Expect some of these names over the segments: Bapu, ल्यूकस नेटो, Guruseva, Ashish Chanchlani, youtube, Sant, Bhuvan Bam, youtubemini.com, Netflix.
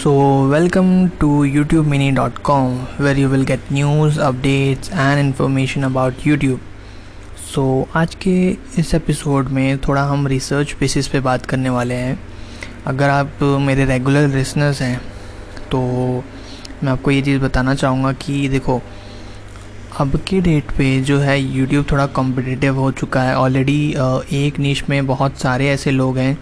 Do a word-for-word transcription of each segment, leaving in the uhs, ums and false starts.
So welcome to youtube mini dot com where you will get news, updates and information about YouTube। So आज के इस episode में थोड़ा हम research basis पे बात करने वाले हैं। अगर आप मेरे रेगुलर लिसनर्स हैं तो मैं आपको ये चीज़ बताना चाहूँगा कि देखो अब की डेट पे जो है YouTube थोड़ा कॉम्पिटिटिव हो चुका है। ऑलरेडी एक नीश में बहुत सारे ऐसे लोग हैं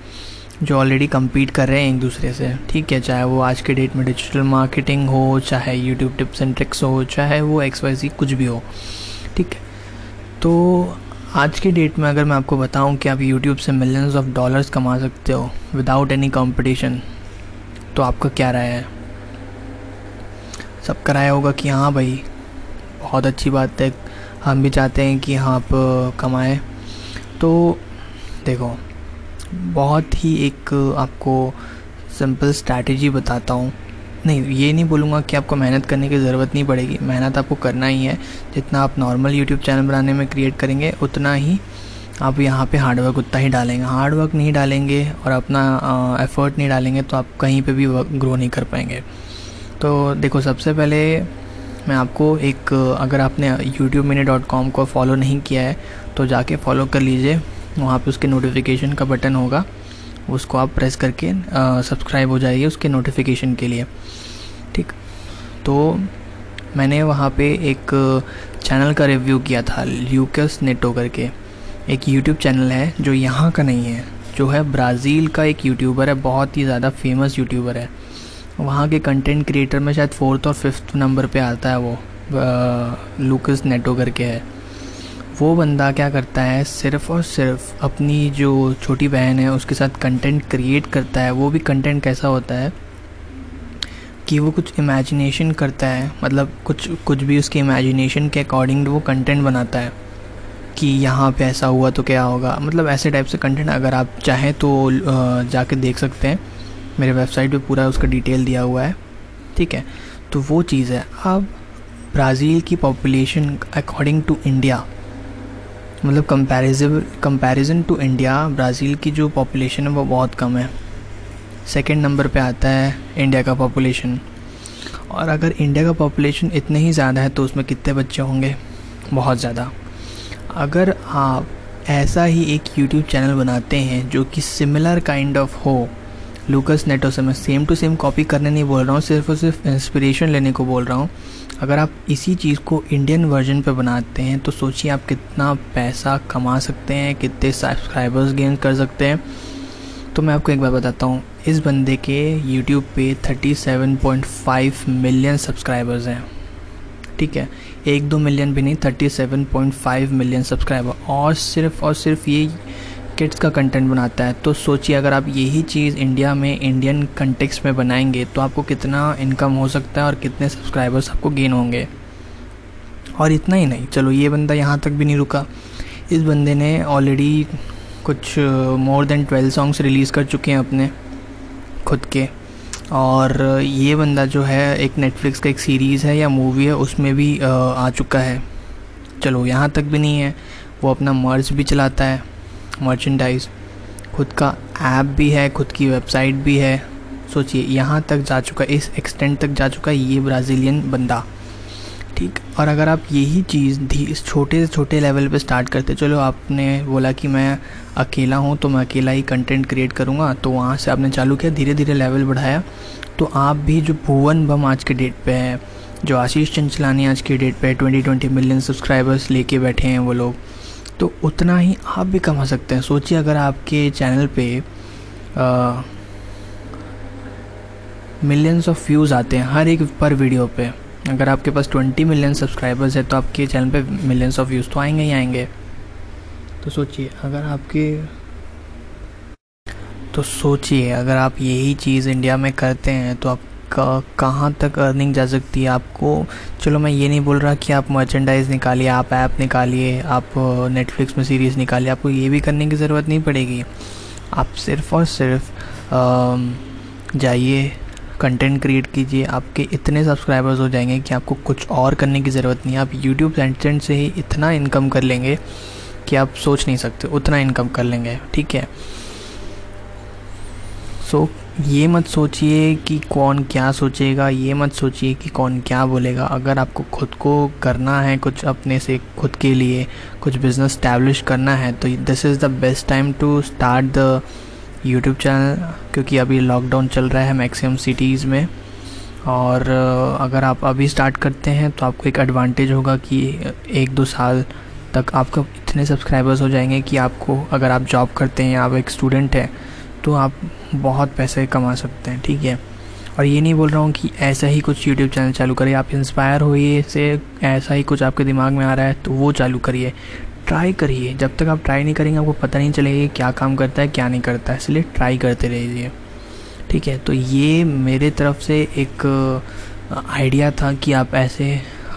जो ऑलरेडी कम्पीट कर रहे हैं एक दूसरे से, ठीक है। चाहे वो आज के डेट में डिजिटल मार्केटिंग हो, चाहे यूट्यूब टिप्स एंड ट्रिक्स हो, चाहे वो एक्स वाई जेड कुछ भी हो, ठीक है। तो आज के डेट में अगर मैं आपको बताऊं कि आप यूट्यूब से मिलियंस ऑफ डॉलर्स कमा सकते हो विदाउट एनी कंपटीशन, तो आपका क्या राय है? सबका राय होगा कि हाँ भाई बहुत अच्छी बात है, हम भी चाहते हैं कि हाँ आप कमाएँ। तो देखो बहुत ही एक आपको सिंपल स्ट्रैटेजी बताता हूँ। नहीं, ये नहीं बोलूँगा कि आपको मेहनत करने की ज़रूरत नहीं पड़ेगी, मेहनत आपको करना ही है। जितना आप नॉर्मल यूट्यूब चैनल बनाने में क्रिएट करेंगे उतना ही आप यहाँ पे हार्डवर्क उतना ही डालेंगे। हार्डवर्क नहीं डालेंगे और अपना एफ़र्ट नहीं डालेंगे तो आप कहीं पे भी ग्रो नहीं कर पाएंगे। तो देखो सबसे पहले मैं आपको एक, अगर आपने youtube mini dot com को फॉलो नहीं किया है तो जाके फॉलो कर लीजिए। वहाँ पे उसके नोटिफिकेशन का बटन होगा, उसको आप प्रेस करके सब्सक्राइब हो जाइए उसके नोटिफिकेशन के लिए, ठीक। तो मैंने वहाँ पे एक चैनल का रिव्यू किया था, ल्यूकस नेटो करके एक यूट्यूब चैनल है जो यहाँ का नहीं है, जो है ब्राज़ील का एक यूट्यूबर है, बहुत ही ज़्यादा फेमस यूट्यूबर है। वहाँ के कंटेंट क्रिएटर में शायद फोर्थ और फिफ्थ नंबर पर आता है वो, लूकस नेटो करके है। वो बंदा क्या करता है, सिर्फ़ और सिर्फ अपनी जो छोटी बहन है उसके साथ कंटेंट क्रिएट करता है। वो भी कंटेंट कैसा होता है कि वो कुछ इमेजिनेशन करता है, मतलब कुछ कुछ भी उसके इमेजिनेशन के अकॉर्डिंग वो कंटेंट बनाता है कि यहाँ पे ऐसा हुआ तो क्या होगा, मतलब ऐसे टाइप से कंटेंट। अगर आप चाहें तो जाके देख सकते हैं, मेरे वेबसाइट पर पूरा उसका डिटेल दिया हुआ है, ठीक है। तो वो चीज़ है। अब ब्राज़ील की पॉपुलेशन अकॉर्डिंग टू इंडिया, मतलब comparison comparison to India, Brazil की जो पॉपुलेशन है वो बहुत कम है। सेकंड नंबर पे आता है इंडिया का पॉपुलेशन। और अगर इंडिया का पॉपुलेशन इतने ही ज़्यादा है तो उसमें कितने बच्चे होंगे? बहुत ज़्यादा। अगर आप ऐसा ही एक यूट्यूब चैनल बनाते हैं जो कि सिमिलर काइंड ऑफ हो लूकस नेटो से, मैं सेम टू सेम कॉपी करने नहीं बोल रहा हूँ, सिर्फ और सिर्फ इंस्पिरेशन लेने को बोल रहा हूँ। अगर आप इसी चीज़ को इंडियन वर्जन पे बनाते हैं तो सोचिए आप कितना पैसा कमा सकते हैं, कितने सब्सक्राइबर्स गेन कर सकते हैं। तो मैं आपको एक बार बताता हूँ, इस बंदे के यूट्यूब पे thirty seven point five million subscribers हैं, ठीक है। एक दो मिलियन भी नहीं, thirty seven point five million subscriber. और सिर्फ और सिर्फ ये किड्स का कंटेंट बनाता है। तो सोचिए अगर आप यही चीज़ इंडिया में इंडियन कंटेक्स्ट में बनाएंगे तो आपको कितना इनकम हो सकता है और कितने सब्सक्राइबर्स आपको गेन होंगे। और इतना ही नहीं, चलो ये बंदा यहाँ तक भी नहीं रुका। इस बंदे ने ऑलरेडी कुछ more than twelve songs release कर चुके हैं अपने खुद के। और ये बंदा जो है एक नेटफ्लिक्स का एक सीरीज़ है या मूवी है उसमें भी आ चुका है। चलो यहाँ तक भी नहीं है, वो अपना मर्च भी चलाता है, मर्चेंडाइज, खुद का ऐप भी है, खुद की वेबसाइट भी है। सोचिए यहाँ तक जा चुका, इस एक्सटेंट तक जा चुका है ये ब्राज़ीलियन बंदा, ठीक। और अगर आप यही चीज़ इस छोटे से छोटे लेवल पे स्टार्ट करते, चलो आपने बोला कि मैं अकेला हूँ तो मैं अकेला ही कंटेंट क्रिएट करूँगा, तो वहाँ से आपने चालू किया, धीरे धीरे लेवल बढ़ाया, तो आप भी जो भुवन बम आज के डेट पर है, जो आशीष चंचलानी आज के डेट पर ट्वेंटी ट्वेंटी मिलियन सब्सक्राइबर्स लेके बैठे हैं वो लोग, तो उतना ही आप भी कमा सकते हैं। सोचिए अगर आपके चैनल पे मिलियंस ऑफ व्यूज़ आते हैं हर एक पर वीडियो पे, अगर आपके पास ट्वेंटी मिलियन सब्सक्राइबर्स है तो आपके चैनल पे मिलियंस ऑफ व्यूज़ तो आएंगे ही आएंगे। तो सोचिए अगर आपके तो सोचिए अगर आप यही चीज़ इंडिया में करते हैं तो आप का कहाँ तक अर्निंग जा सकती है आपको। चलो मैं ये नहीं बोल रहा कि आप मर्चेंडाइज़ निकालिए, आप ऐप निकालिए, आप नेटफ्लिक्स में सीरीज़ निकालिए, आपको ये भी करने की ज़रूरत नहीं पड़ेगी। आप सिर्फ़ और सिर्फ जाइए कंटेंट क्रिएट कीजिए, आपके इतने सब्सक्राइबर्स हो जाएंगे कि आपको कुछ और करने की ज़रूरत नहीं है। आप यूट्यूब कंटेंट से ही इतना इनकम कर लेंगे कि आप सोच नहीं सकते, उतना इनकम कर लेंगे, ठीक है। सो ये मत सोचिए कि कौन क्या सोचेगा, ये मत सोचिए कि कौन क्या बोलेगा। अगर आपको खुद को करना है कुछ, अपने से खुद के लिए कुछ बिज़नेस इस्टेब्लिश करना है, तो this is the best time to start the YouTube channel, क्योंकि अभी लॉकडाउन चल रहा है मैक्सिमम सिटीज़ में। और अगर आप अभी स्टार्ट करते हैं तो आपको एक एडवांटेज होगा कि एक दो साल तक आपको इतने सब्सक्राइबर्स हो जाएंगे कि आपको, अगर आप जॉब करते हैं या आप एक स्टूडेंट हैं, तो आप बहुत पैसे कमा सकते हैं। ठीक है, और ये नहीं बोल रहा हूँ कि ऐसा ही कुछ यूट्यूब चैनल चालू करिए, आप इंस्पायर होइए से, ऐसा ही कुछ आपके दिमाग में आ रहा है तो वो चालू करिए, ट्राई करिए। जब तक आप ट्राई नहीं करेंगे आपको पता नहीं चलेगा क्या काम करता है क्या नहीं करता है, इसलिए ट्राई करते रहिए। ठीक है, तो ये मेरे तरफ से एक आइडिया था कि आप ऐसे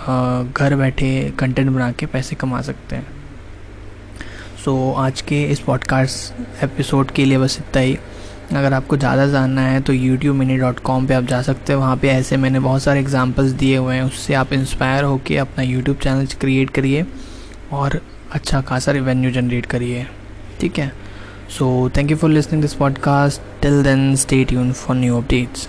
घर बैठे कंटेंट बना के पैसे कमा सकते हैं। सो so, आज के इस पॉडकास्ट एपिसोड के लिए बस इतना ही। अगर आपको ज़्यादा जानना है तो youtube mini dot com पे आप जा सकते हैं। वहाँ पे ऐसे मैंने बहुत सारे एग्जांपल्स दिए हुए हैं, उससे आप इंस्पायर होके अपना यूट्यूब चैनल क्रिएट करिए और अच्छा खासा रेवेन्यू जनरेट करिए। ठीक है, so thank you for listening this podcast. Till then stay tuned for new updates.